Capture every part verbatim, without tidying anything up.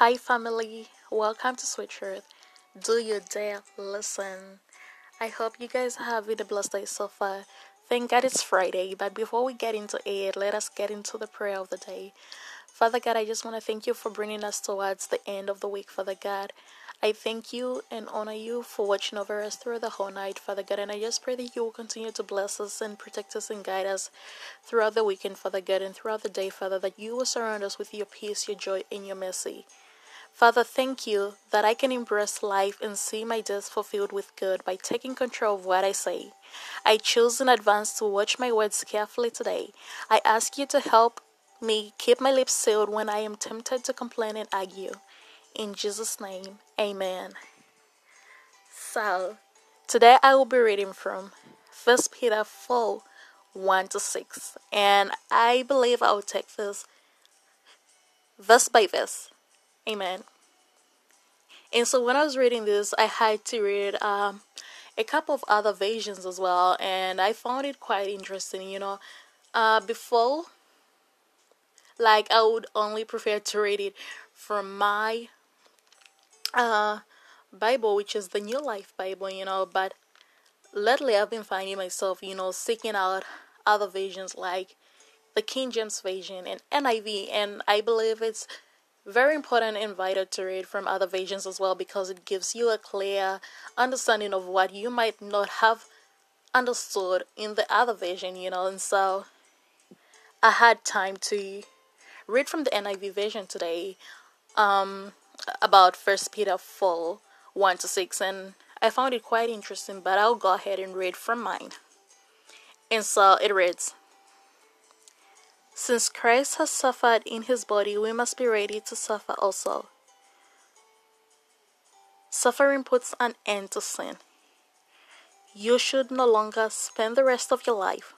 Hi family, welcome to Switch Earth. Do you dare listen? I hope you guys have a blessed day so far. Thank God it's Friday, but before we get into it, let us get into the prayer of the day. Father God, I just want to thank you for bringing us towards the end of the week, Father God. I thank you and honor you for watching over us through the whole night, Father God, and I just pray that you will continue to bless us and protect us and guide us throughout the weekend, Father God, and throughout the day, Father, that you will surround us with your peace, your joy, and your mercy. Father, thank you that I can embrace life and see my days fulfilled with good by taking control of what I say. I choose in advance to watch my words carefully today. I ask you to help me keep my lips sealed when I am tempted to complain and argue. In Jesus' name, amen. So, today I will be reading from First Peter four, one to six. And I believe I will take this verse by verse. Amen. And so when I was reading this, I had to read um, a couple of other versions as well. And I found it quite interesting, you know. Uh, before, like, I would only prefer to read it from my uh, Bible, which is the New Life Bible, you know. But lately, I've been finding myself, you know, seeking out other versions like the King James Version and N I V. And I believe it's very important and vital to read from other versions as well, because it gives you a clear understanding of what you might not have understood in the other version, you know. And so I had time to read from the N I V version today um, about First Peter four, one to six, and I found it quite interesting, but I'll go ahead and read from mine. And so it reads, "Since Christ has suffered in his body, we must be ready to suffer also. Suffering puts an end to sin. You should no longer spend the rest of your life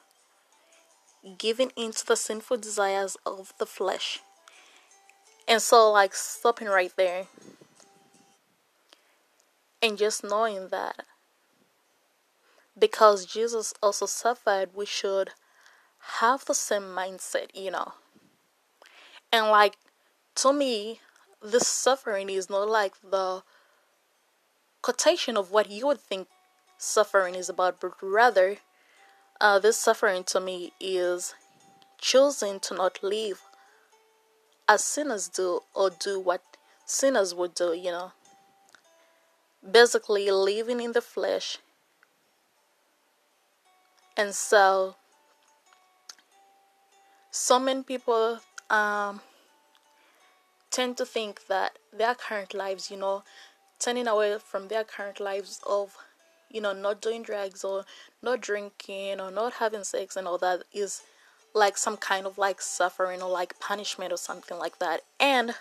giving in to the sinful desires of the flesh." And so, like, stopping right there and just knowing that because Jesus also suffered, we should have the same mindset, you know. And, like, to me, this suffering is not like the quotation of what you would think suffering is about, but rather uh, this suffering to me is choosing to not live as sinners do, or do what sinners would do, you know. Basically, living in the flesh. And so so many people um, tend to think that their current lives, you know, turning away from their current lives of, you know, not doing drugs or not drinking or not having sex and all that is like some kind of like suffering or like punishment or something like that. And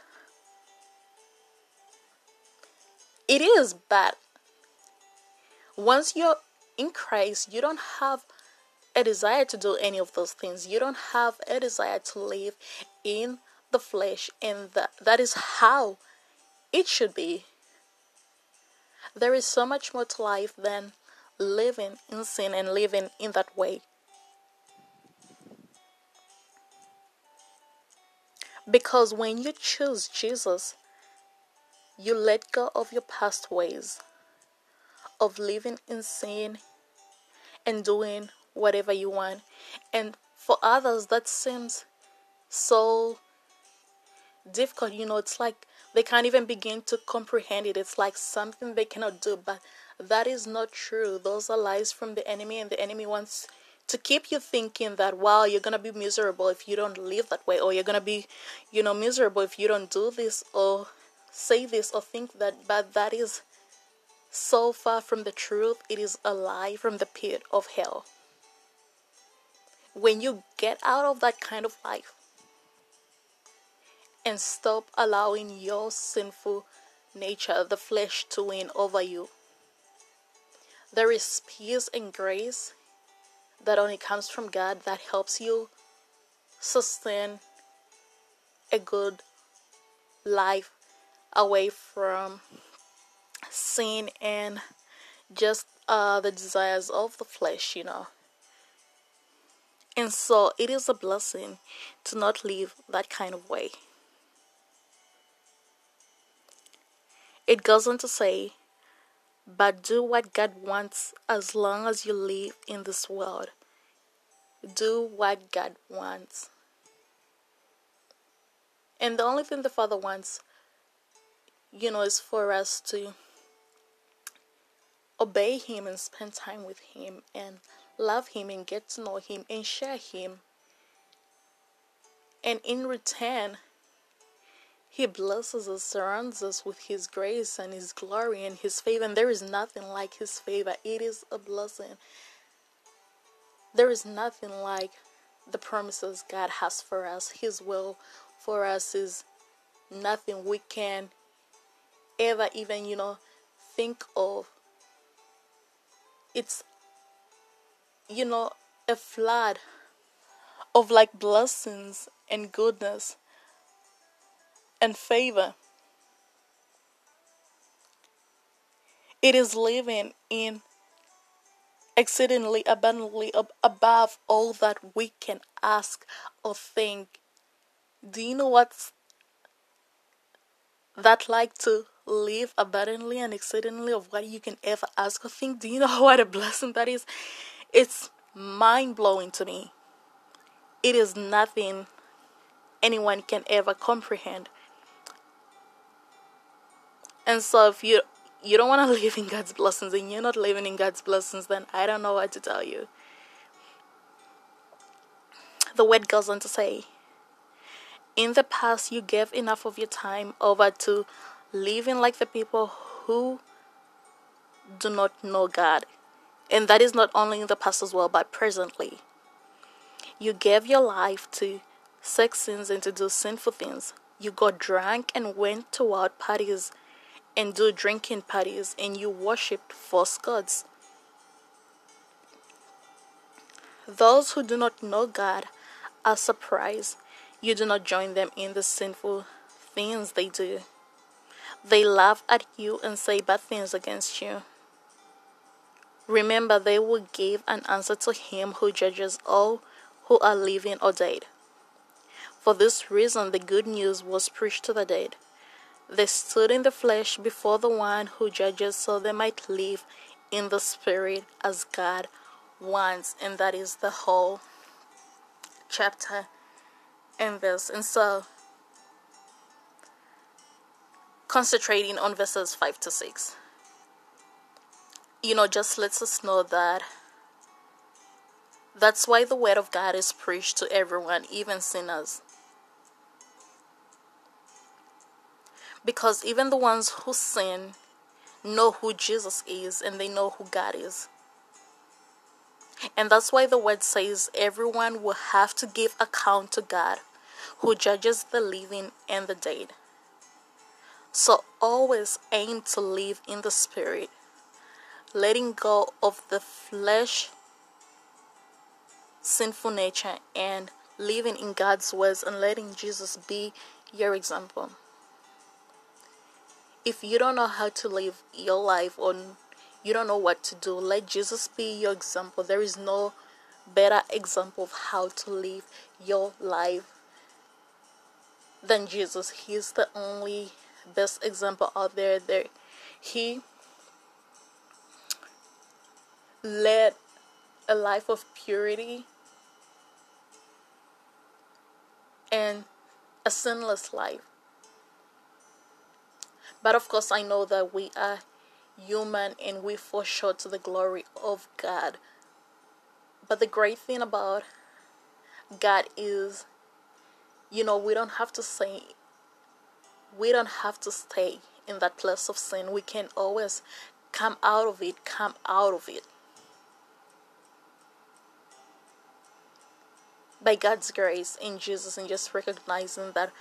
it is, but once you're in Christ, you don't have a desire to do any of those things. You don't have a desire to live in the flesh, and that, that is how it should be. There is so much more to life than living in sin and living in that way. Because when you choose Jesus, you let go of your past ways of living in sin and doing whatever you want. And for others, that seems so difficult, you know. It's like they can't even begin to comprehend it. It's like something they cannot do, but that is not true. Those are lies from the enemy, and the enemy wants to keep you thinking that, wow, you're gonna be miserable if you don't live that way, or you're gonna be, you know, miserable if you don't do this or say this or think that. But that is so far from the truth. It is a lie from the pit of hell. When you get out of that kind of life and stop allowing your sinful nature, the flesh, to win over you, there is peace and grace that only comes from God that helps you sustain a good life away from sin and just uh, the desires of the flesh, you know. And so it is a blessing to not live that kind of way. It goes on to say, but do what God wants as long as you live in this world. Do what God wants. And the only thing the Father wants, you know, is for us to obey Him and spend time with Him and love Him and get to know Him and share Him. And in return, He blesses us, surrounds us with His grace and His glory and His favor. And there is nothing like His favor. It is a blessing. There is nothing like the promises God has for us. His will for us is nothing we can ever even, you know, think of. It's, you know, a flood of like blessings and goodness and favor. It is living in exceedingly abundantly above all that we can ask or think. Do you know what's that like to live abundantly and exceedingly of what you can ever ask or think? Do you know what a blessing that is? It's mind-blowing to me. It is nothing anyone can ever comprehend. And so if you you don't want to live in God's blessings and you're not living in God's blessings, then I don't know what to tell you. The word goes on to say, in the past you gave enough of your time over to living like the people who do not know God. And that is not only in the past as well, but presently. You gave your life to sex sins and to do sinful things. You got drunk and went to wild parties and do drinking parties, and you worshipped false gods. Those who do not know God are surprised you do not join them in the sinful things they do. They laugh at you and say bad things against you. Remember, they will give an answer to him who judges all who are living or dead. For this reason, the good news was preached to the dead. They stood in the flesh before the one who judges, so they might live in the spirit as God wants. And that is the whole chapter and verse. And so, concentrating on verses five to six, you know, just lets us know that that's why the word of God is preached to everyone, even sinners. Because even the ones who sin know who Jesus is and they know who God is. And that's why the word says everyone will have to give account to God, who judges the living and the dead. So always aim to live in the spirit, letting go of the flesh, sinful nature, and living in God's ways and letting Jesus be your example. If you don't know how to live your life or you don't know what to do, let Jesus be your example. There is no better example of how to live your life than Jesus. He is the only best example out there. There, He led a life of purity and a sinless life. But of course, I know that we are human and we fall short to the glory of God. But the great thing about God is, you know, we don't have to say, we don't have to stay in that place of sin. We can always come out of it, come out of it. By God's grace in Jesus, and just recognizing that,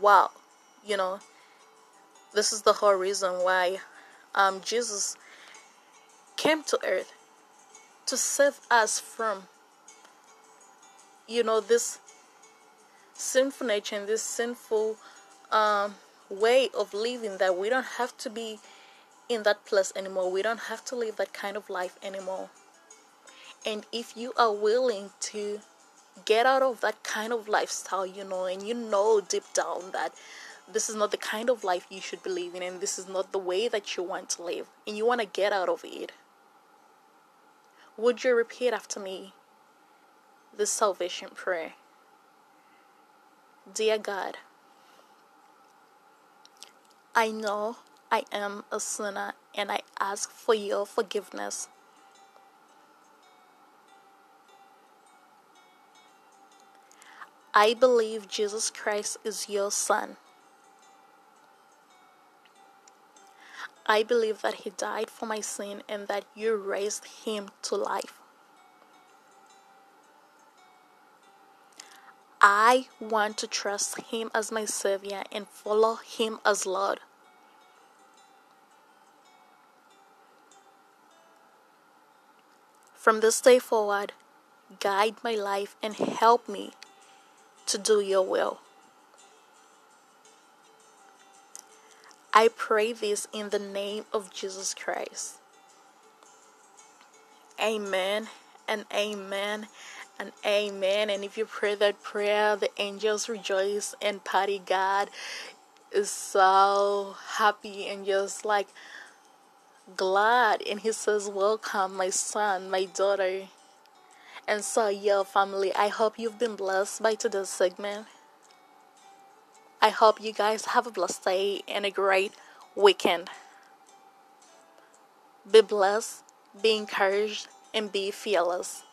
wow, you know, this is the whole reason why um, Jesus came to earth, to save us from, you know, this sinful nature and this sinful um, way of living, that we don't have to be in that place anymore. We don't have to live that kind of life anymore. And if you are willing to get out of that kind of lifestyle, you know, and you know deep down that this is not the kind of life you should be living, and this is not the way that you want to live, and you want to get out of it. Would you repeat after me the salvation prayer? Dear God, I know I am a sinner, and I ask for your forgiveness. I believe Jesus Christ is your Son. I believe that he died for my sin and that you raised him to life. I want to trust him as my Savior and follow him as Lord. From this day forward, guide my life and help me to do your will. I pray this in the name of Jesus Christ. Amen and amen and amen. And if you pray that prayer, the angels rejoice and party. God is so happy and just like glad, and he says, welcome my son, my daughter. And so, yeah, family, I hope you've been blessed by today's segment. I hope you guys have a blessed day and a great weekend. Be blessed, be encouraged, and be fearless.